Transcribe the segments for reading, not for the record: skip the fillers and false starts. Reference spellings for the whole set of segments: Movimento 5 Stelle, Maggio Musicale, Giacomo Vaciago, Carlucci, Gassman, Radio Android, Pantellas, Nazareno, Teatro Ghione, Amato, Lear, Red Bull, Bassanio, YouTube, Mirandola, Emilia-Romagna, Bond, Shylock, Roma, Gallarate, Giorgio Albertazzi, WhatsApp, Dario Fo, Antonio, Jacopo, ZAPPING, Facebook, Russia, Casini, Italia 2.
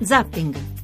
Zapping.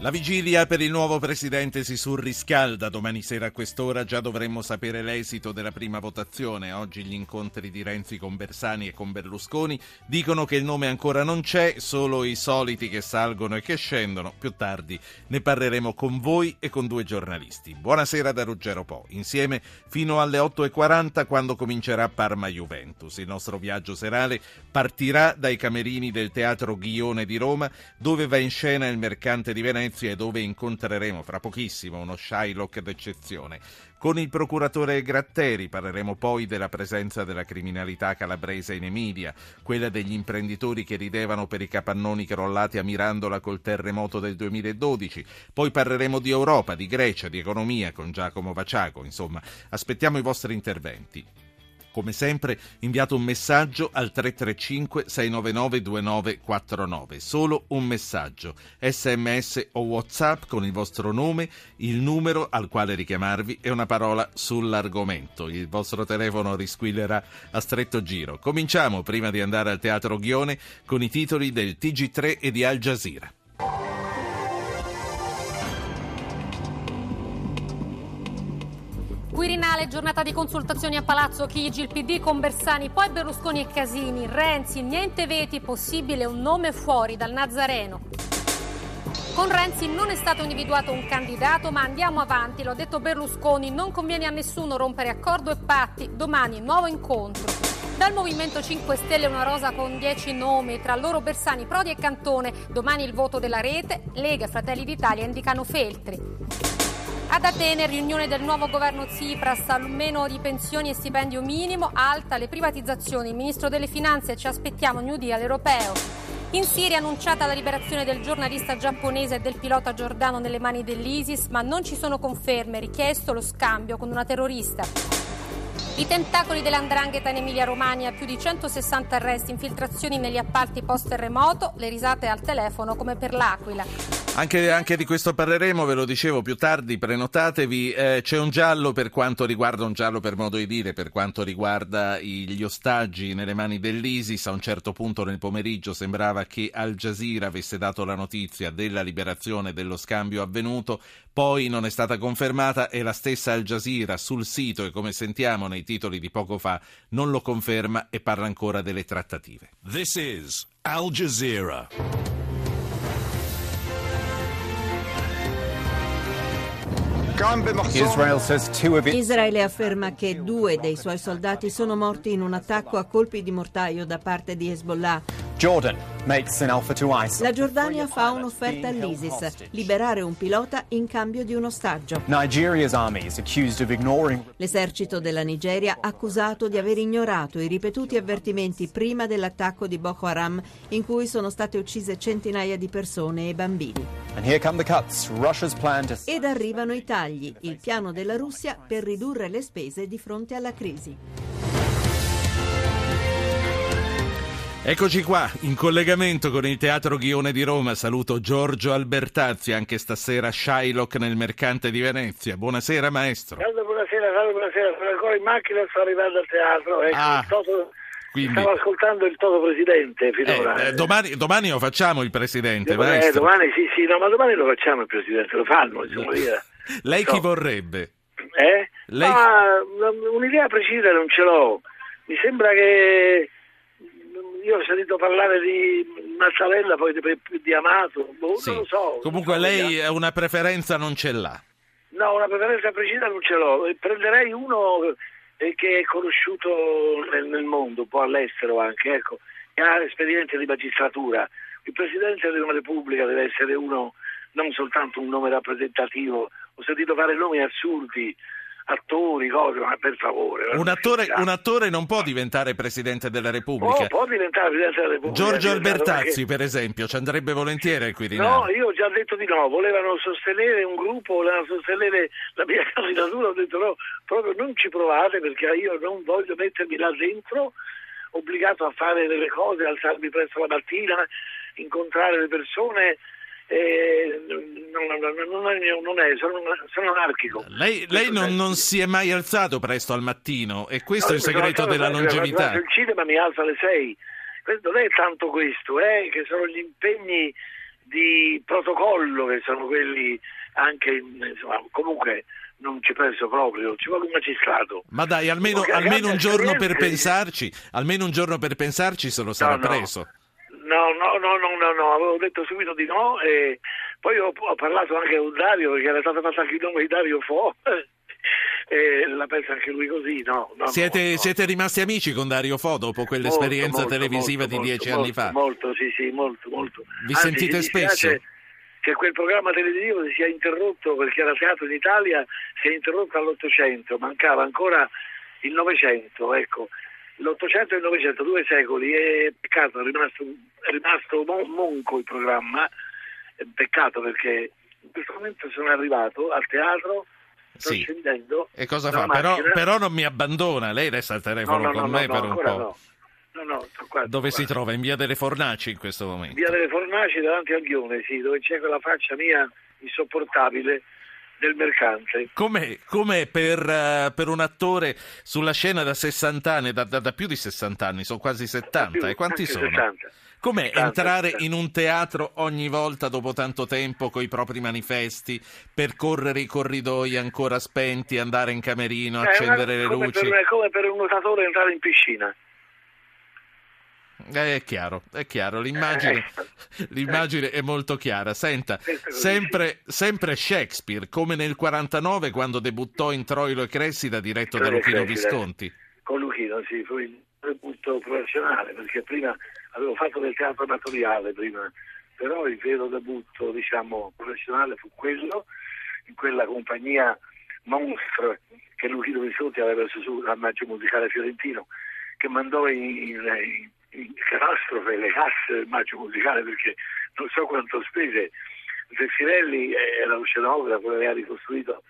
La vigilia per il nuovo presidente si surriscalda. Domani sera a quest'ora già dovremmo sapere l'esito della prima votazione. Oggi gli incontri di Renzi con Bersani e con Berlusconi dicono che il nome ancora non c'è, solo i soliti che salgono e che scendono. Più tardi ne parleremo con voi e con due giornalisti. Buonasera da Ruggero Po. Insieme fino alle 8.40, quando comincerà Parma-Juventus. Il nostro viaggio serale partirà dai camerini del Teatro Ghione di Roma, dove va in scena il Mercante di Venezia e dove incontreremo fra pochissimo uno Shylock d'eccezione. Con il procuratore Gratteri parleremo poi della presenza della criminalità calabrese in Emilia, quella degli imprenditori che ridevano per i capannoni crollati a Mirandola col terremoto del 2012. Poi parleremo di Europa, di Grecia, di economia con Giacomo Vaciago. Insomma, aspettiamo i vostri interventi. Come sempre inviate un messaggio al 335-699-2949, solo un messaggio, SMS o WhatsApp con il vostro nome, il numero al quale richiamarvi e una parola sull'argomento. Il vostro telefono risquillerà a stretto giro. Cominciamo, prima di andare al Teatro Ghione, con i titoli del TG3 e di Al Jazeera. Quirinale, giornata di consultazioni a Palazzo Chigi, il PD con Bersani, poi Berlusconi e Casini, Renzi, niente veti, possibile un nome fuori dal Nazareno. Con Renzi non è stato individuato un candidato, ma andiamo avanti, lo ha detto Berlusconi, non conviene a nessuno rompere accordo e patti, domani nuovo incontro. Dal Movimento 5 Stelle una rosa con 10 nomi, tra loro Bersani, Prodi e Cantone, domani il voto della rete, Lega e Fratelli d'Italia indicano Feltri. Ad Atene, riunione del nuovo governo Tsipras, almeno di pensioni e stipendio minimo, alta le privatizzazioni, il ministro delle finanze, ci aspettiamo New Deal europeo. In Siria annunciata la liberazione del giornalista giapponese e del pilota giordano nelle mani dell'ISIS, ma non ci sono conferme, richiesto lo scambio con una terrorista. I tentacoli dell''ndrangheta in Emilia-Romagna, più di 160 arresti, infiltrazioni negli appalti post-terremoto, le risate al telefono come per l'Aquila. Anche di questo parleremo, ve lo dicevo più tardi, prenotatevi. C'è un giallo per quanto riguarda, un giallo per modo di dire, per quanto riguarda gli ostaggi nelle mani dell'ISIS. A un certo punto nel pomeriggio sembrava che Al Jazeera avesse dato la notizia della liberazione, dello scambio avvenuto, poi non è stata confermata e la stessa Al Jazeera sul sito, e come sentiamo nei titoli di poco fa, non lo conferma e parla ancora delle trattative. This is Al Jazeera. Israele afferma che 2 dei suoi soldati sono morti in un attacco a colpi di mortaio da parte di Hezbollah. La Giordania fa un'offerta all'ISIS, liberare un pilota in cambio di un ostaggio. L'esercito della Nigeria accusato di aver ignorato i ripetuti avvertimenti prima dell'attacco di Boko Haram, in cui sono state uccise centinaia di persone e bambini. Ed arrivano i tagli. Il piano della Russia per ridurre le spese di fronte alla crisi. Eccoci qua, in collegamento con il Teatro Ghione di Roma. Saluto Giorgio Albertazzi, anche stasera Shylock nel Mercante di Venezia. Buonasera maestro. Buonasera, sono ancora in macchina, sto arrivando al teatro. Quindi... Stavo ascoltando il Toto Presidente finora. Domani lo facciamo il Presidente, maestro. Domani sì, no, ma domani lo facciamo il Presidente, lo fanno, insomma. Lei chi vorrebbe? Lei... Ma un'idea precisa non ce l'ho. Mi sembra che io ho sentito parlare di Mazzarella, poi di Amato, sì. Non lo so. Comunque lei una preferenza non ce l'ha? No, una preferenza precisa non ce l'ho. Prenderei uno... che è conosciuto nel mondo, un po' all'estero anche, ecco, che ha esperienza di magistratura. Il Presidente della Repubblica deve essere uno, non soltanto un nome rappresentativo. Ho sentito fare nomi assurdi, attori, cose, ma per favore. Un attore non può diventare Presidente della Repubblica. Può diventare Presidente della Repubblica. Giorgio Albertazzi, per esempio, ci andrebbe volentieri al Quirinale. No, io ho già detto di no, volevano sostenere la mia candidatura, ho detto no, proprio non ci provate perché io non voglio mettermi là dentro, obbligato a fare delle cose, alzarmi presto la mattina, incontrare le persone... sono anarchico. Lei non si è mai alzato presto al mattino e questo è il segreto della longevità. Il cinema mi alza alle 6, non è tanto questo, che sono gli impegni di protocollo che sono quelli anche, insomma, comunque non ci penso proprio, ci vuole un magistrato. Ma dai, almeno un giorno per pensarci, se lo sarà preso. No, avevo detto subito di no, e poi ho parlato anche con Dario, perché era stata fatta anche il nome di Dario Fo, e la pensa anche lui così, no? Siete rimasti amici con Dario Fo dopo quell'esperienza televisiva di 10 anni fa? Molto. Vi Anzi, sentite spesso? Che quel programma televisivo si sia interrotto, perché era Teatro d'Italia, si è interrotto all'800, mancava ancora il 900, ecco. L'800 e il 900, 2 secoli, e peccato, è rimasto monco il programma, peccato, perché in questo momento sono arrivato al teatro, sto scendendo. E cosa fa? Però non mi abbandona, lei resta al telefono con me per un po'. No, sono qua. Dove si trova? In via delle Fornaci in questo momento? Via delle Fornaci davanti al Ghione, sì, dove c'è quella faccia mia insopportabile del mercante. Com'è per un attore sulla scena da 60 anni, da più di 60 anni, sono quasi 70, e quanti sono? 60. Com'è 70, entrare 70. In un teatro ogni volta dopo tanto tempo coi propri manifesti, percorrere i corridoi ancora spenti, andare in camerino, accendere le luci? È come per un nuotatore entrare in piscina. È chiaro, l'immagine è molto chiara. Senta, sempre Shakespeare, come nel 49 quando debuttò in Troilo e Cressida diretto da Luchino Visconti. Con Luchino, sì, fu il debutto professionale, perché prima avevo fatto del teatro amatoriale prima, però il vero debutto, diciamo, professionale fu quello, in quella compagnia monstra che Luchino Visconti aveva preso su al Maggio Musicale fiorentino, che mandò in catastrofe le casse del Maggio Musicale, perché non so quanto spese. Zeffirelli era lo scenografo, aveva ricostruito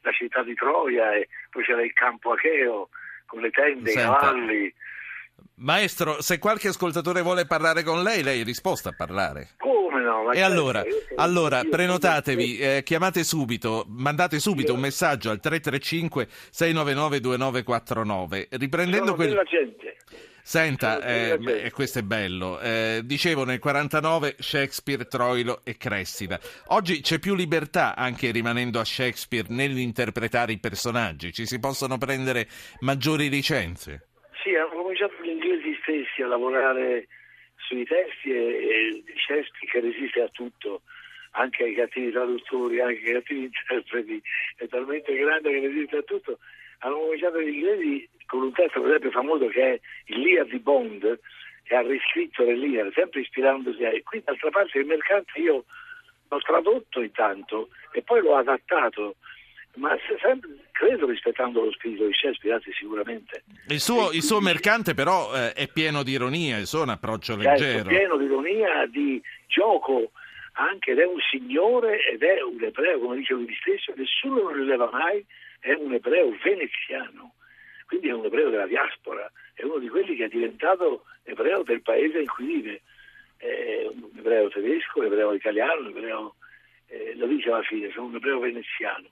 la città di Troia, e poi c'era il campo acheo con le tende, i cavalli. Maestro, se qualche ascoltatore vuole parlare con lei, lei è disposto a parlare? Come no? E allora prenotatevi, chiamate subito, mandate subito un messaggio al 335 699 2949, riprendendo quello. Senta, e questo è bello, dicevo, nel 49 Shakespeare, Troilo e Cressida. Oggi c'è più libertà, anche rimanendo a Shakespeare, nell'interpretare i personaggi, ci si possono prendere maggiori licenze. Sì, hanno cominciato gli inglesi stessi a lavorare sui testi, e Shakespeare, che resiste a tutto, anche ai cattivi traduttori, anche ai cattivi interpreti, è talmente grande che resiste a tutto. Hanno cominciato gli inglesi con un testo, per esempio, famoso, che è il Lear di Bond, che ha riscritto le Lear, sempre ispirandosi a... E qui, d'altra parte, il mercante io l'ho tradotto intanto e poi l'ho adattato, ma sempre, credo, rispettando lo spirito di Shakespeare, sicuramente. Il suo mercante, però, è pieno di ironia, il suo è un approccio leggero. È pieno di ironia, di gioco, anche, ed è un signore, ed è un ebreo, come dice lui stesso, nessuno lo rileva mai, è un ebreo veneziano. Quindi è un ebreo della diaspora, è uno di quelli che è diventato ebreo del paese in cui vive, è un ebreo tedesco, un ebreo italiano, un ebreo, lo dice alla fine, sono un ebreo veneziano,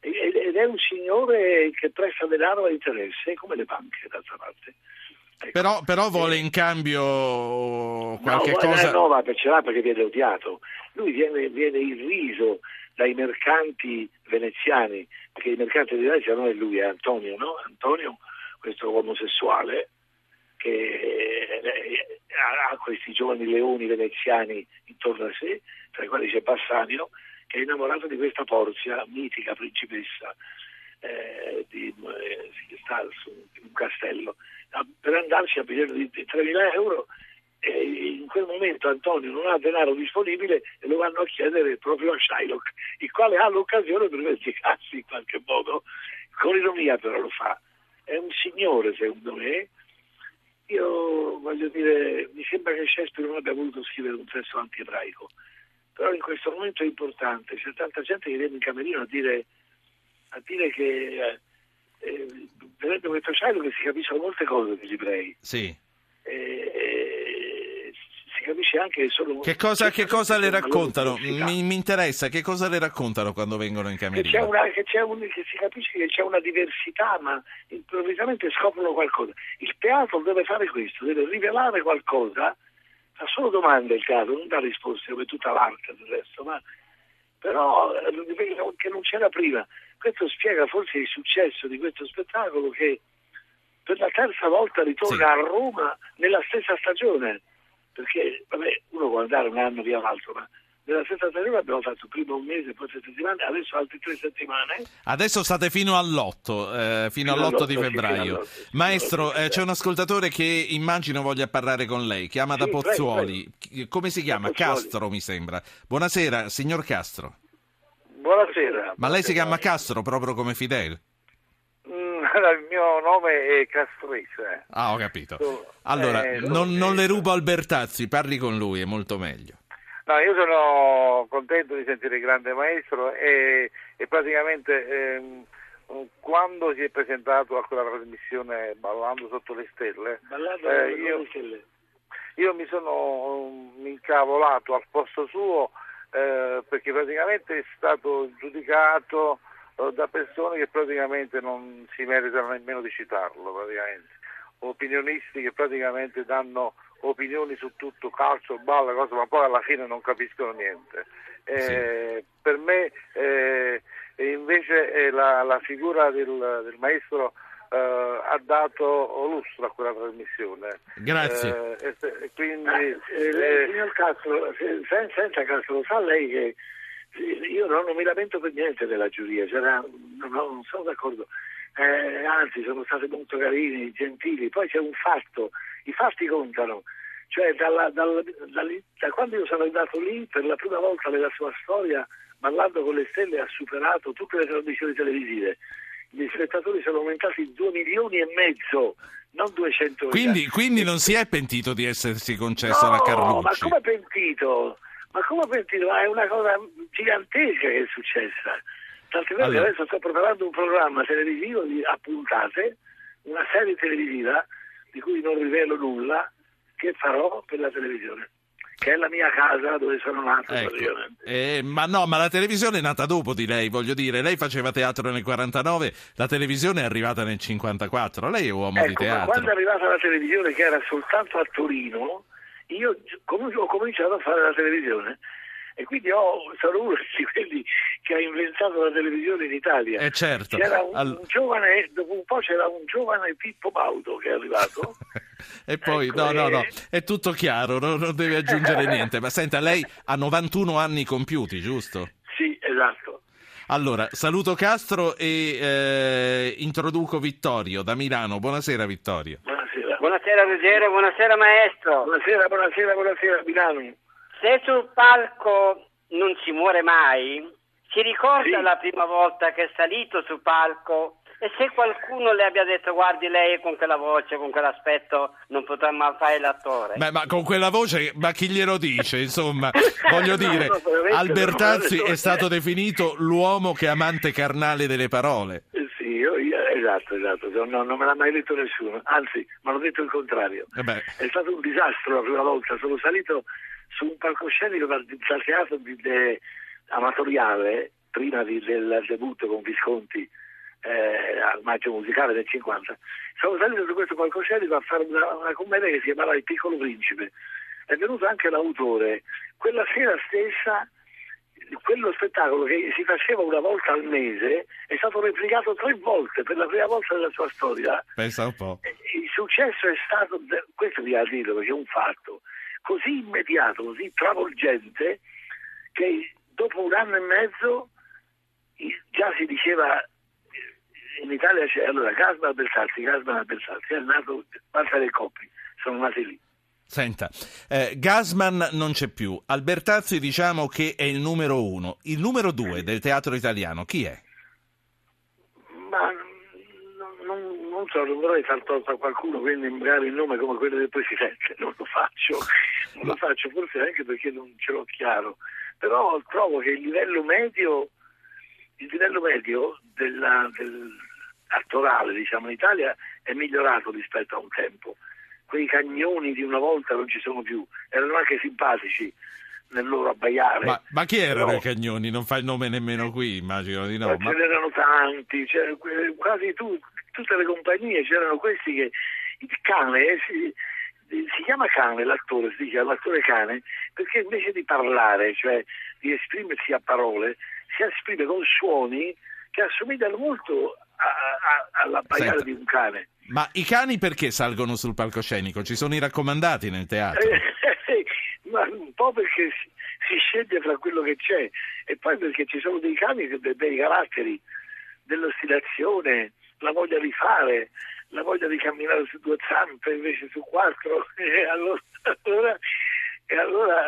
ed è un signore che presta denaro a interesse, come le banche, d'altra parte. Ecco. Però vuole in cambio qualche cosa... No, ma perché viene odiato, lui viene irriso dai mercanti veneziani, perché il mercante di Venezia non è lui, è Antonio, no? Antonio, questo omosessuale, che ha questi giovani leoni veneziani intorno a sé, tra i quali c'è Bassanio, che è innamorato di questa Porzia, mitica principessa, che sta in un castello. Per andarci ha bisogno di 3.000 euro, e in quel momento Antonio non ha denaro disponibile e lo vanno a chiedere proprio a Shylock, il quale ha l'occasione per vendicarsi in qualche modo, con ironia però lo fa. È un signore, secondo me. Io voglio dire, mi sembra che Shakespeare non abbia voluto scrivere un testo anti-ebraico, però in questo momento è importante, c'è tanta gente che viene in camerino a dire che vedendo questo Shylock si capiscono molte cose degli ebrei. Sì. capisce anche solo... Che cosa le raccontano? Mi interessa, che cosa le raccontano quando vengono in camerino? Che si capisce che c'è una diversità, ma improvvisamente scoprono qualcosa. Il teatro deve fare questo, deve rivelare qualcosa, fa solo domande il teatro, non dà risposte come tutta l'arte del resto, ma però che non c'era prima. Questo spiega forse il successo di questo spettacolo che per la terza volta ritorna a Roma nella stessa stagione, perché vabbè, uno può andare un anno via l'altro, ma nella stessa stagione abbiamo fatto prima un mese, poi 7 settimane, adesso altre 3 settimane. Adesso state fino all'8, fino all'8 di febbraio. Sì, Maestro, c'è un ascoltatore che immagino voglia parlare con lei, chiama da Pozzuoli. Prego. Come si chiama? Pozzuoli. Castro, mi sembra. Buonasera, signor Castro. Buonasera. Ma lei si chiama Castro proprio come Fidel? Il mio nome è Castrese. Ah, ho capito. Allora, non le rubo Albertazzi, parli con lui, è molto meglio. No, io sono contento di sentire il grande maestro e praticamente quando si è presentato a quella trasmissione Ballando sotto le Stelle, io mi sono incavolato al posto suo, perché praticamente è stato giudicato da persone che praticamente non si meritano nemmeno di citarlo, praticamente opinionisti che praticamente danno opinioni su tutto, calcio, balla, cosa, ma poi alla fine non capiscono niente. Per me invece la figura del maestro ha dato lustro a quella trasmissione. Grazie. Signor Castro, senza Castro, lo sa lei che io non mi lamento per niente della giuria, non sono d'accordo, anzi sono stati molto carini, gentili. Poi c'è un fatto, i fatti contano, cioè da quando io sono andato lì per la prima volta nella sua storia Ballando con le Stelle ha superato tutte le trasmissioni televisive, gli spettatori sono aumentati 2,5 milioni, non 200.000. Quindi non si è pentito di essersi concesso la Carlucci? No, ma come pentito? È una cosa gigantesca che è successa. Tant'è vero che adesso sto preparando un programma televisivo a puntate, una serie televisiva di cui non rivelo nulla, che farò per la televisione, che è la mia casa dove sono nato, ecco. Ma la televisione è nata dopo di lei, voglio dire, lei faceva teatro nel 49, la televisione è arrivata nel 54, lei è uomo di teatro. Quando è arrivata la televisione, che era soltanto a Torino, io ho cominciato a fare la televisione e quindi sono uno di quelli che ha inventato la televisione in Italia. Certo. C'era un giovane, dopo un po' c'era un giovane Pippo Baudo che è arrivato. E poi, è tutto chiaro, non deve aggiungere niente. Ma senta, lei ha 91 anni compiuti, giusto? Sì, esatto. Allora, saluto Castro e introduco Vittorio da Milano. Buonasera Vittorio. Buonasera Ruggero, buonasera maestro. Buonasera Milano. Se sul palco non si muore mai, si ricorda la prima volta che è salito sul palco e se qualcuno le abbia detto guardi lei con quella voce, con quell'aspetto non potrà mai fare l'attore. Beh, ma con quella voce, ma chi glielo dice? Insomma, voglio dire, Albertazzi è stato definito l'uomo che è amante carnale delle parole. Esatto, non me l'ha mai detto nessuno, anzi mi hanno detto il contrario. È stato un disastro la prima volta, sono salito su un palcoscenico dal teatro amatoriale prima del debutto con Visconti al Maggio Musicale del 50, sono salito su questo palcoscenico a fare una commedia che si chiamava Il Piccolo Principe, è venuto anche l'autore, quella sera stessa quello spettacolo che si faceva una volta al mese è stato replicato 3 volte per la prima volta della sua storia. Pensa un po'. Il successo è stato, questo vi ha detto perché è un fatto, così immediato, così travolgente, che dopo 1 anno e mezzo già si diceva in Italia c'è allora Gassman Albertazzi, è nato parte dei Coppi, sono nati lì. Senta, Gassman non c'è più, Albertazzi diciamo che è il numero 1, il numero 2 del teatro italiano chi è? Ma non so, non vorrei far torto a qualcuno, quindi magari il nome come quello del Presidente non lo faccio, forse anche perché non ce l'ho chiaro, però trovo che il livello medio dell'attorale diciamo in Italia è migliorato rispetto a un tempo. quei cagnoni di una volta non ci sono più, erano anche simpatici nel loro abbaiare. Ma chi erano i cagnoni? Non fa il nome nemmeno qui, immagino di no. Ma ce n'erano tanti, cioè, quasi tutte le compagnie c'erano questi che il cane si chiama cane, l'attore si dice l'attore cane, perché invece di parlare, cioè di esprimersi a parole, si esprime con suoni che assomigliano molto all'abbaiare di un cane. Ma i cani perché salgono sul palcoscenico? Ci sono i raccomandati nel teatro? Ma un po' perché si sceglie fra quello che c'è, e poi perché ci sono dei cani che dei caratteri, dell'ostinazione, la voglia di fare, la voglia di camminare su due zampe invece su quattro, e allora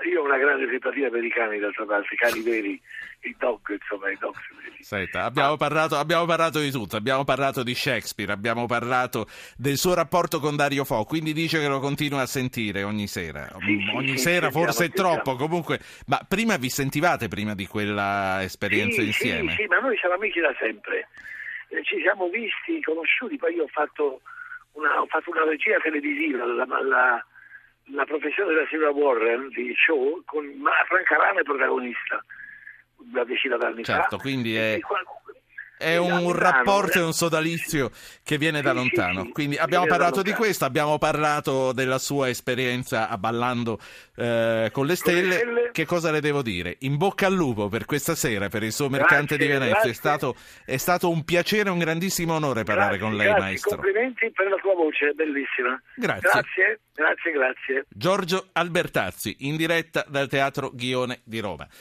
io ho una grande simpatia per i cani, d'altra parte, i cani veri, i dog veri. Senta, abbiamo parlato di tutto, abbiamo parlato di Shakespeare, abbiamo parlato del suo rapporto con Dario Fo, quindi dice che lo continua a sentire ogni sera. Ogni sera forse è troppo, comunque, ma prima vi sentivate, prima di quella esperienza insieme? Sì, ma noi siamo amici da sempre. Ci siamo visti, conosciuti, poi io ho fatto una regia televisiva, la professione della signora Warren di show, con Franca Rana è protagonista, una decina d'anni fa. Certo, quindi è un rapporto e un sodalizio che viene da lontano. Quindi abbiamo parlato di questo, abbiamo parlato della sua esperienza a Ballando con le Stelle. Che cosa le devo dire? In bocca al lupo per questa sera, per il suo Mercante di Venezia. È stato un piacere, un grandissimo onore parlare con lei, maestro. Complimenti per la tua voce, bellissima. Grazie. Giorgio Albertazzi, in diretta dal Teatro Ghione di Roma.